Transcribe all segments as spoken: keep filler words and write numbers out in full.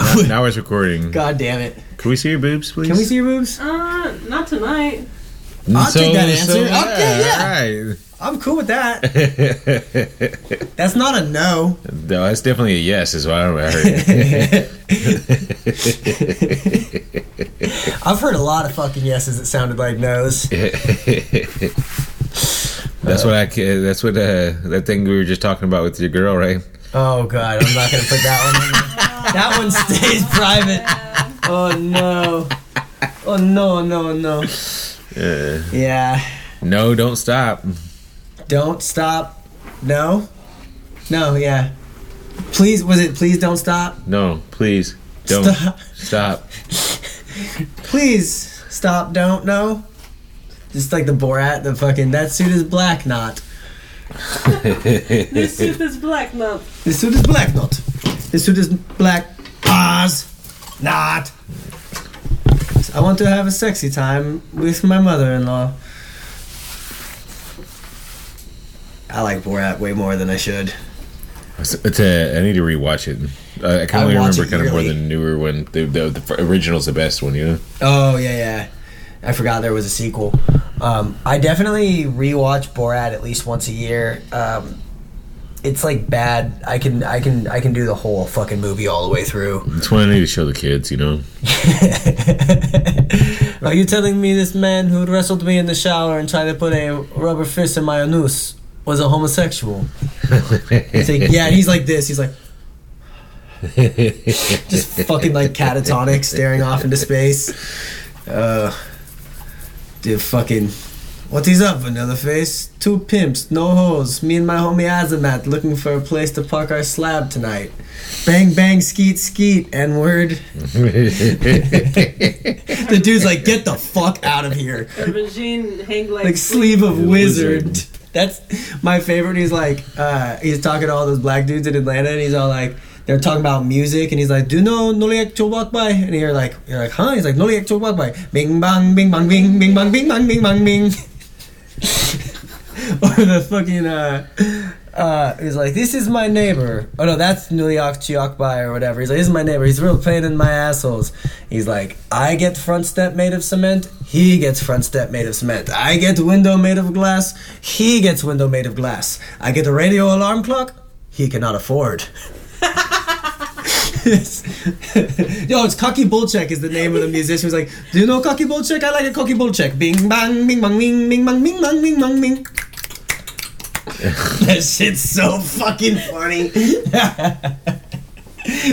Uh, now it's recording. God damn it. Can we see your boobs, please? Can we see your boobs? Uh, not tonight. I'll so, take that answer. So, yeah, okay, yeah. All right. I'm cool with that. That's not a no. No, that's definitely a yes, is what I heard. I've heard a lot of fucking yeses that sounded like no's. That's what I. That's what uh, that thing we were just talking about with your girl, right? Oh God, I'm not gonna put that one in. That one stays private. Oh no. Oh no no no. Uh, yeah. No, don't stop. Don't stop. No. No. Yeah. Please. Was it? Please don't stop. No. Please don't stop. Stop. Please stop. Don't. No. Just like the Borat, the fucking, that suit is black knot. This suit is black knot. This suit is black knot. This suit is black pause knot. I want to have a sexy time with my mother-in-law. I like Borat way more than I should. It's a, I need to rewatch it. I, I can only remember kind of more the newer one. The, the, the original's the best one, you know? Oh, yeah, yeah. I forgot there was a sequel. Um, I definitely rewatch Borat at least once a year. Um, it's like bad. I can, I can, I can do the whole fucking movie all the way through. That's why I need to show the kids, you know. Are you telling me this man who wrestled me in the shower and tried to put a rubber fist in my anus was a homosexual? It's like, yeah, and he's like this. He's like, just fucking like catatonic, staring off into space. Uh. Dude, fucking, what is up, Vanilla Face? Two pimps, no hoes. Me and my homie Azamat looking for a place to park our slab tonight. Bang, bang, skeet, skeet, N-word. The dude's like, get the fuck out of here. Hang like, like sleeve of wizard. wizard. That's my favorite. He's like, uh, he's talking to all those black dudes in Atlanta, and he's all like, they're talking about music, and he's like, "Do you know Noliak Chowak Bai?" And you're like, "You're like, huh?" He's like, "Noliak Chowak Bai, bing bang, bing bang, bing bing bang, bing bang, bing bang, bing." Or the fucking uh, uh, he's like, "This is my neighbor." Oh no, that's Noliak Chowak Bai or whatever. He's like, "This is my neighbor. He's real pain in my assholes." He's like, "I get front step made of cement. He gets front step made of cement. I get window made of glass. He gets window made of glass. I get a radio alarm clock. He cannot afford." Yo, it's Cocky Bullcheck is the name of the musician. He's like, do you know Cocky Bullcheck? I like a Cocky Bullcheck. Bing bang, bing bang, bing, bing bang, bing bang, bing bang, bing. That shit's so fucking funny.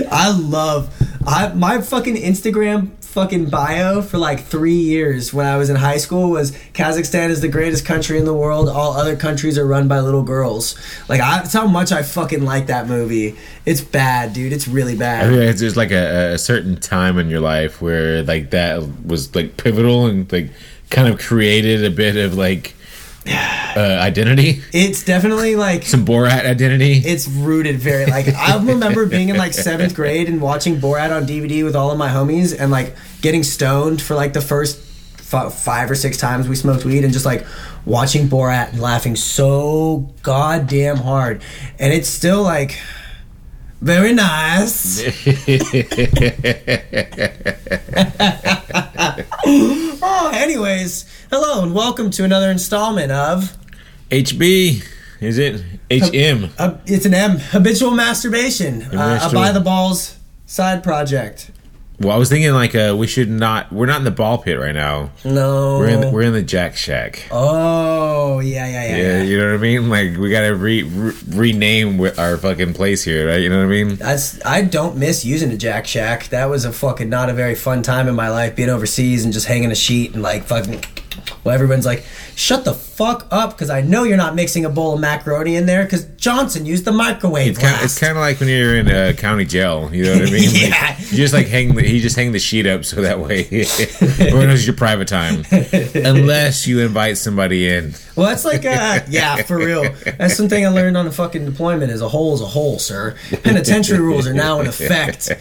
I love I my fucking Instagram fucking bio for like three years when I was in high school was Kazakhstan is the greatest country in the world. All other countries are run by little girls. Like, I, that's how much I fucking like that movie. It's bad, dude. It's really bad. I mean, it's just like a, a certain time in your life where like that was like pivotal and like kind of created a bit of like uh, identity. It's definitely like some Borat identity. It's rooted very like I remember being in like seventh grade and watching Borat on D V D with all of my homies and like getting stoned for like the first f- five or six times we smoked weed and just like watching Borat and laughing so goddamn hard, and it's still like very nice. Oh, anyways, hello and welcome to another installment of H B. Is it H M? Uh, it's an M. Habitual masturbation. Uh, a by the balls side project. Well, I was thinking like uh, we should not. We're not in the ball pit right now. No, we're in the, we're in the Jack Shack. Oh yeah, yeah, yeah. Yeah, yeah. You know what I mean? Like we gotta re, re, rename our fucking place here, right? You know what I mean? I, I don't miss using the Jack Shack. That was a fucking not a very fun time in my life, being overseas and just hanging a sheet and like fucking. Well, everyone's like, shut the fuck up, because I know you're not mixing a bowl of macaroni in there, because Johnson used the microwave. It's kind, of, it's kind of like when you're in a uh, county jail, you know what I mean? Yeah. Like, you just like hang the, you just hang the sheet up so that way, or it was your private time, unless you invite somebody in. Well, that's like, uh, yeah, for real. That's something I learned on the fucking deployment: is a hole is a hole, sir. Penitentiary rules are now in effect.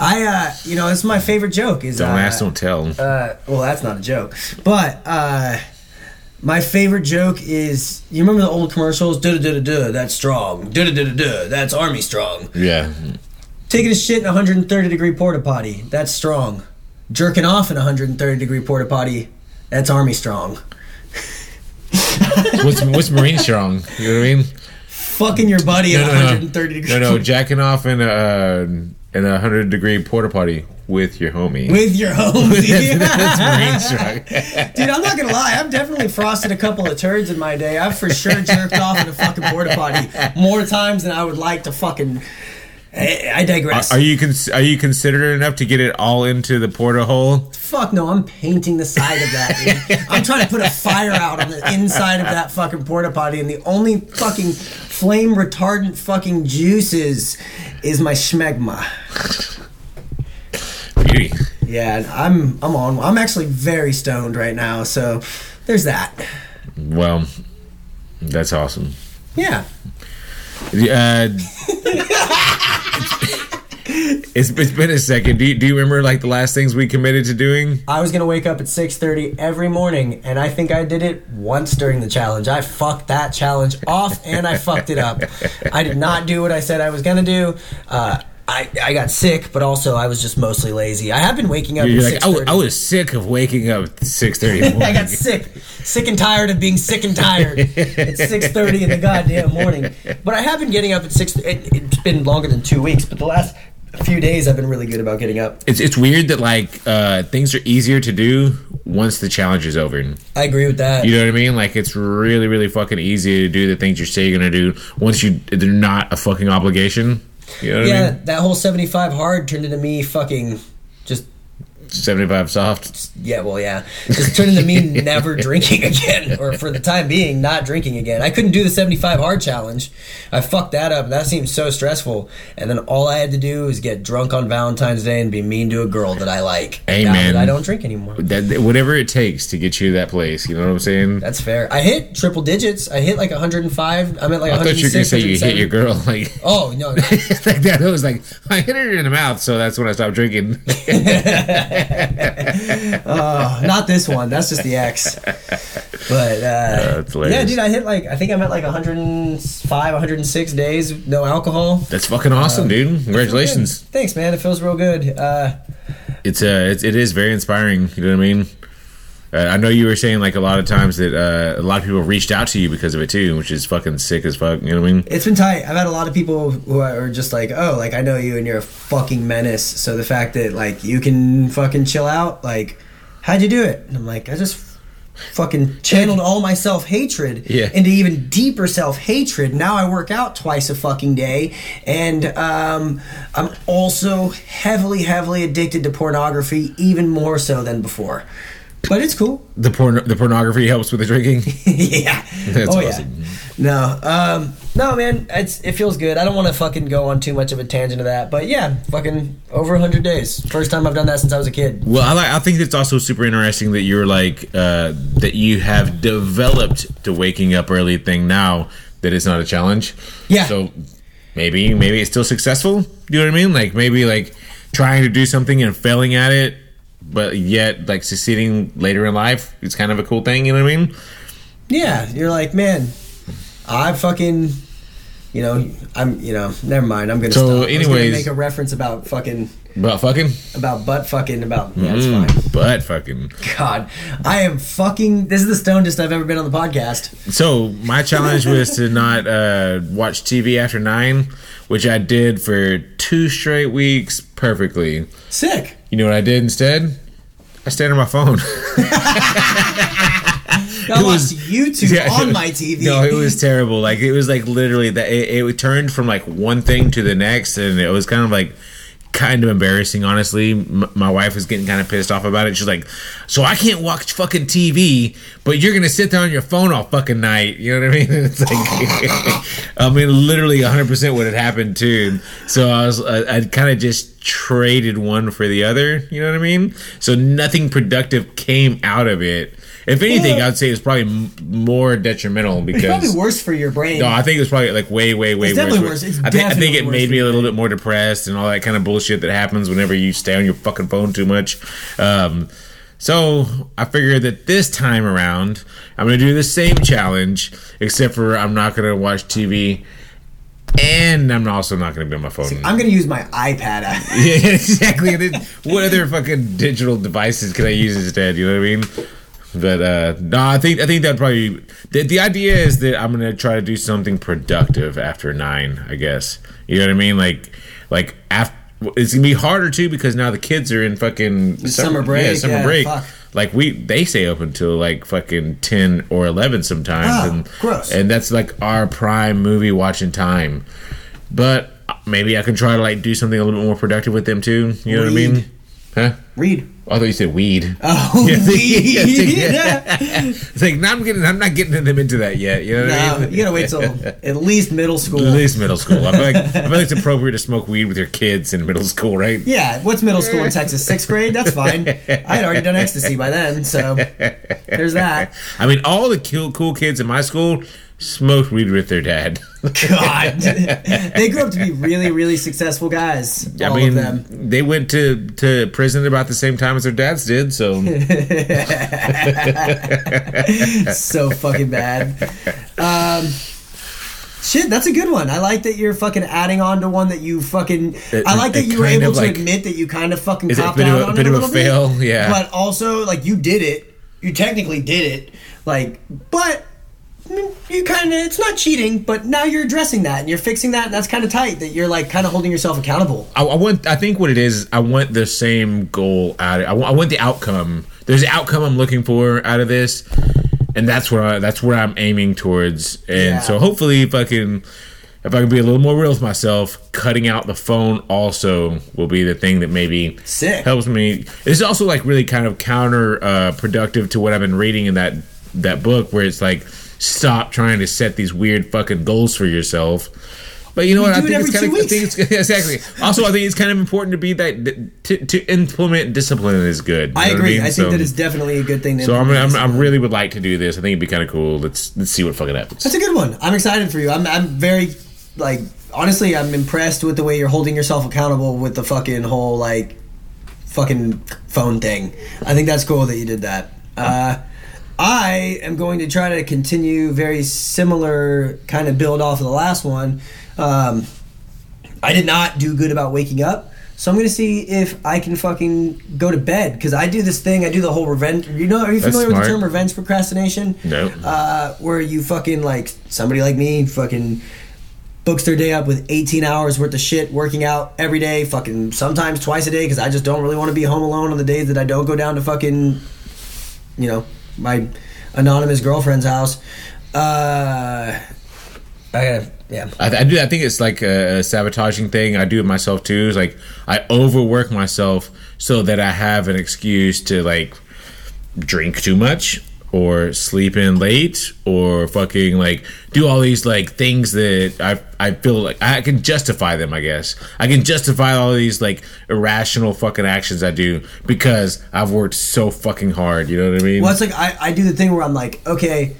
I, uh, you know, it's my favorite joke. Is don't uh, ask, don't tell. Uh, well, that's not a joke, but. Uh, My favorite joke is, you remember the old commercials? Da da da da da, that's strong. Da da da da da, that's Army strong. Yeah. Taking a shit in a one hundred thirty degree porta potty, that's strong. Jerking off in a one hundred thirty degree porta potty, that's army strong. what's, what's marine strong? You know what I mean? Fucking your buddy no, at no, one hundred thirty no. degrees. No, no, jacking off in a in a one hundred degree porta potty with your homie. With your homie. That's marine strong. Dude, I'm not gonna lie. I've definitely frosted a couple of turds in my day. I've for sure jerked off in a fucking porta potty more times than I would like to fucking. I, I digress. Are, are you cons- are you considerate enough to get it all into the portahole? Fuck no, I'm painting the side of that, dude. I'm trying to put a fire out on the inside of that fucking porta potty, and the only fucking flame retardant fucking juices is my schmegma. Beauty. Yeah, I'm I'm on. I'm actually very stoned right now, so there's that. Well, that's awesome. Yeah. Uh, it's, it's been a second. Do you, do you remember like the last things we committed to doing? I was gonna wake up at six thirty every morning, and I think I did it once during the challenge. I fucked that challenge off, and I fucked it up. I did not do what I said I was gonna do. Uh, I, I got sick, but also I was just mostly lazy. I have been waking up. You're at like, six thirty. I, I was sick of waking up at six thirty. I got sick. Sick and tired of being sick and tired at six thirty in the goddamn morning. But I have been getting up at six. It, it's been longer than two weeks, but the last few days I've been really good about getting up. It's it's weird that like uh, things are easier to do once the challenge is over. I agree with that. You know what I mean? Like it's really, really fucking easy to do the things you say you're going to do once you they're not a fucking obligation. You know what yeah, I mean? That whole seventy-five hard turned into me fucking just seventy-five soft. Yeah, well, yeah, just turned into me never drinking again, or for the time being, not drinking again. I couldn't do the seventy-five hard challenge. I fucked that up. That seemed so stressful. And then all I had to do was get drunk on Valentine's Day and be mean to a girl that I like. Hey, man, I don't drink anymore. That, whatever it takes to get you to that place. You know what I'm saying? That's fair. I hit triple digits. I hit like one hundred five. I'm at like I thought you were gonna say you hit your girl. Like oh no, like that. It was like I hit her in the mouth, so that's when I stopped drinking. Oh, not this one. That's just the X. But uh, oh, yeah, dude, I hit like I think I'm at like one hundred five, one hundred six days no alcohol. That's fucking awesome, um, dude. Congratulations. Thanks, man. It feels real good. Uh, it's uh, it, it is very inspiring. You know what I mean? Uh, I know you were saying like a lot of times that uh, a lot of people reached out to you because of it too, which is fucking sick as fuck. You know what I mean? It's been tight. I've had a lot of people who are just like, oh, like I know you and you're a fucking menace. So the fact that like you can fucking chill out, like how'd you do it? And I'm like, I just fucking channeled all my self-hatred yeah. into even deeper self-hatred. Now I work out twice a fucking day, and um, I'm also heavily, heavily addicted to pornography, even more so than before. But it's cool. The porn, the pornography helps with the drinking. Yeah. That's oh, awesome. Yeah. No, um, no, man. It's it feels good. I don't want to fucking go on too much of a tangent of that, but yeah, fucking over a hundred days. First time I've done that since I was a kid. Well, I like, I think it's also super interesting that you're like uh, that you have developed the waking up early thing now that it's not a challenge. Yeah. So maybe maybe it's still successful. You know what I mean? Like maybe like trying to do something and failing at it. But yet, like, succeeding later in life is kind of a cool thing, you know what I mean? Yeah, you're like, man, I fucking, you know, I'm, you know, never mind, I'm going to so stop. Anyways, I was gonna make a reference about fucking... About fucking? About butt fucking, about, yeah, it's mm, fine. Butt fucking. God, I am fucking, this is the stonedest I've ever been on the podcast. So, my challenge was to not uh, watch T V after nine, which I did for two straight weeks perfectly. Sick. You know what I did instead? I stared at my phone. I watched YouTube yeah, on my T V. No, it was terrible. Like it was like literally that. It, it turned from like one thing to the next, and it was kind of like kind of embarrassing. Honestly, M- my wife was getting kind of pissed off about it. She's like, "So I can't watch fucking T V, but you're gonna sit there on your phone all fucking night." You know what I mean? It's like, I mean, literally one hundred percent what had happened too. So I was, I, I kind of just. Traded one for the other, you know what I mean? So nothing productive came out of it. If anything, yeah. I'd say it's probably m- more detrimental because... It's probably worse for your brain. No, I think it was probably like way, way, way it's worse. Definitely worse. It's I, think, definitely I think it worse made me a little bit more depressed and all that kind of bullshit that happens whenever you stay on your fucking phone too much. Um, so I figured that this time around, I'm going to do the same challenge, except for I'm not going to watch T V And I'm also not going to be on my phone. See, I'm going to use my iPad. Yeah, exactly. What other fucking digital devices can I use instead? You know what I mean? But uh, no, I think I think that probably the, the idea is that I'm going to try to do something productive after nine. I guess you know what I mean. Like like after it's going to be harder too because now the kids are in fucking summer, summer break. Yeah, summer yeah, break. Fuck. Like we, they stay up until like fucking ten or eleven sometimes, ah, and gross. And that's like our prime movie watching time. But maybe I can try to like do something a little bit more productive with them too. You know Read. What I mean? Huh? Read. I thought you said weed. Oh, yeah, weed! Yeah, yeah. It's like no, I'm getting, I'm not getting them into that yet. You know what no, I mean? You gotta wait till at least middle school. At least middle school. I feel like I feel like it's appropriate to smoke weed with your kids in middle school, right? Yeah. What's middle school in Texas? Sixth grade? That's fine. I had already done ecstasy by then, so there's that. I mean, all the cool, cool kids in my school smoked weed with their dad. God, they grew up to be really, really successful guys. I all mean, of them. They went to, to prison about the same time as their dads did. So, so fucking bad. Um, shit, that's a good one. I like that you're fucking adding on to one that you fucking. It, I like that you were able to like, admit that you kind of fucking copped out on it a bit of a fail, bit, yeah. But also, like, you did it. You technically did it. Like, but. I mean, you kind of, it's not cheating, but now you're addressing that and you're fixing that, and that's kind of tight that you're like kind of holding yourself accountable. I, I want, I think what it is, I want the same goal out of it. I want, I want the outcome. There's the outcome I'm looking for out of this, and that's where I, that's where I'm aiming towards. And yeah. So hopefully, if I can, if I can be a little more real with myself, cutting out the phone also will be the thing that maybe Sick. Helps me. It's also like really kind of counter uh, productive to what I've been reading in that that book where it's like. Stop trying to set these weird fucking goals for yourself. But you know what? I think, it's kind of, I think it's kind of exactly. Also, I think it's kind of important to be that to, to implement discipline is good. You know I agree. I, mean? I so, think that it's definitely a good thing. To so I'm, I'm, I really would like to do this. I think it'd be kind of cool. Let's let's see what fucking happens. That's a good one. I'm excited for you. I'm I'm very like honestly, I'm impressed with the way you're holding yourself accountable with the fucking whole like fucking phone thing. I think that's cool that you did that. Uh, I am going to try to continue very similar kind of build off of the last one. Um, I did not do good about waking up, so I'm going to see if I can fucking go to bed because I do this thing. I do the whole revenge. You know, are you familiar with the term revenge procrastination? No. Nope. Uh, where you fucking like somebody like me fucking books their day up with eighteen hours worth of shit, working out every day, fucking sometimes twice a day because I just don't really want to be home alone on the days that I don't go down to fucking, you know. My anonymous girlfriend's house. Uh, I gotta, yeah. I, I do. I think it's like a sabotaging thing. I do it myself too. It's like I overwork myself so that I have an excuse to like drink too much or sleep in late or fucking like do all these like things that I I feel like I can justify them. I guess I can justify all these like irrational fucking actions I do because I've worked so fucking hard. You know what I mean? Well, it's like I, I do the thing where I'm like, okay,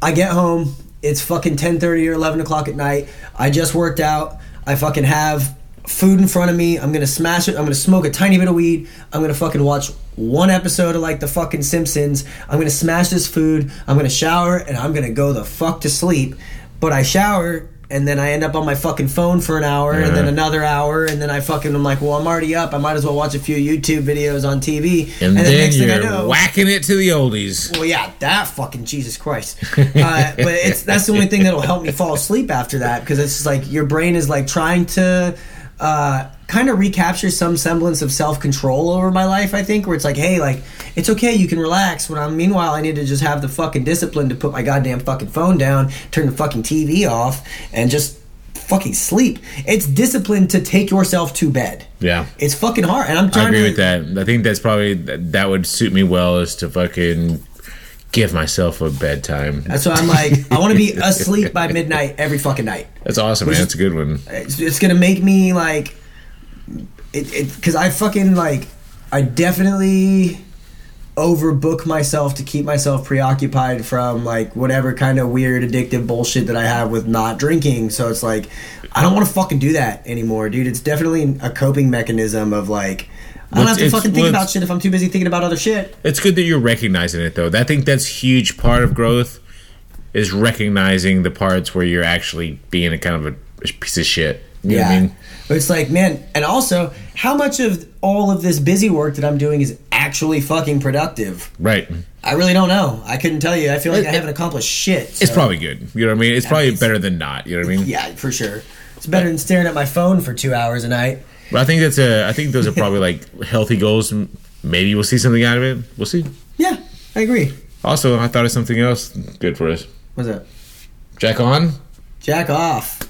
I get home, it's fucking ten thirty or eleven o'clock at night. I just worked out. I fucking have food in front of me. I'm gonna smash it. I'm gonna smoke a tiny bit of weed. I'm gonna fucking watch one episode of like the fucking Simpsons. I'm gonna smash this food. I'm gonna shower and I'm gonna go the fuck to sleep. But I shower and then I end up on my fucking phone for an hour mm-hmm. and then another hour and then I fucking I'm like, well, I'm already up. I might as well watch a few YouTube videos on T V. And, and then, then next you're thing I know, whacking it to the oldies. Well, yeah, that fucking Jesus Christ. uh, but it's that's the only thing that'll help me fall asleep after that because it's just like your brain is like trying to. Uh, kind of recapture some semblance of self-control over my life, I think, where it's like, hey, like, it's okay, you can relax. When I'm, meanwhile, I need to just have the fucking discipline to put my goddamn fucking phone down, turn the fucking T V off, and just fucking sleep. It's discipline to take yourself to bed. Yeah. It's fucking hard. And I'm trying I agree to, with that. I think that's probably, that would suit me well is to fucking give myself a bedtime. That's why I'm like, I want to be asleep by midnight every fucking night. That's awesome, Which man. That's a good one. It's, it's going to make me like, it because I fucking like, I definitely overbook myself to keep myself preoccupied from like whatever kind of weird addictive bullshit that I have with not drinking. So it's like, I don't want to fucking do that anymore, dude. It's definitely a coping mechanism of like, I don't have to fucking think about shit if I'm too busy thinking about other shit. It's good that you're recognizing it, though. I think that's huge part of growth is recognizing the parts where you're actually being a kind of a, piece of shit. You yeah. know what I mean? But it's like, man, and also, how much of all of this busy work that I'm doing is actually fucking productive? Right. I really don't know. I couldn't tell you. I feel like it, I haven't accomplished shit. So. It's probably good. You know what I mean? It's that probably means, better than not. You know what I mean? Yeah, for sure. It's better than staring at my phone for two hours a night. But I think that's a. I think those are probably like healthy goals. Maybe we'll see something out of it. We'll see. Yeah, I agree. Also, I thought of something else good for us. What's that? Jack on. Jack off.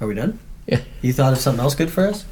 Are we done? Yeah. You thought of something else good for us?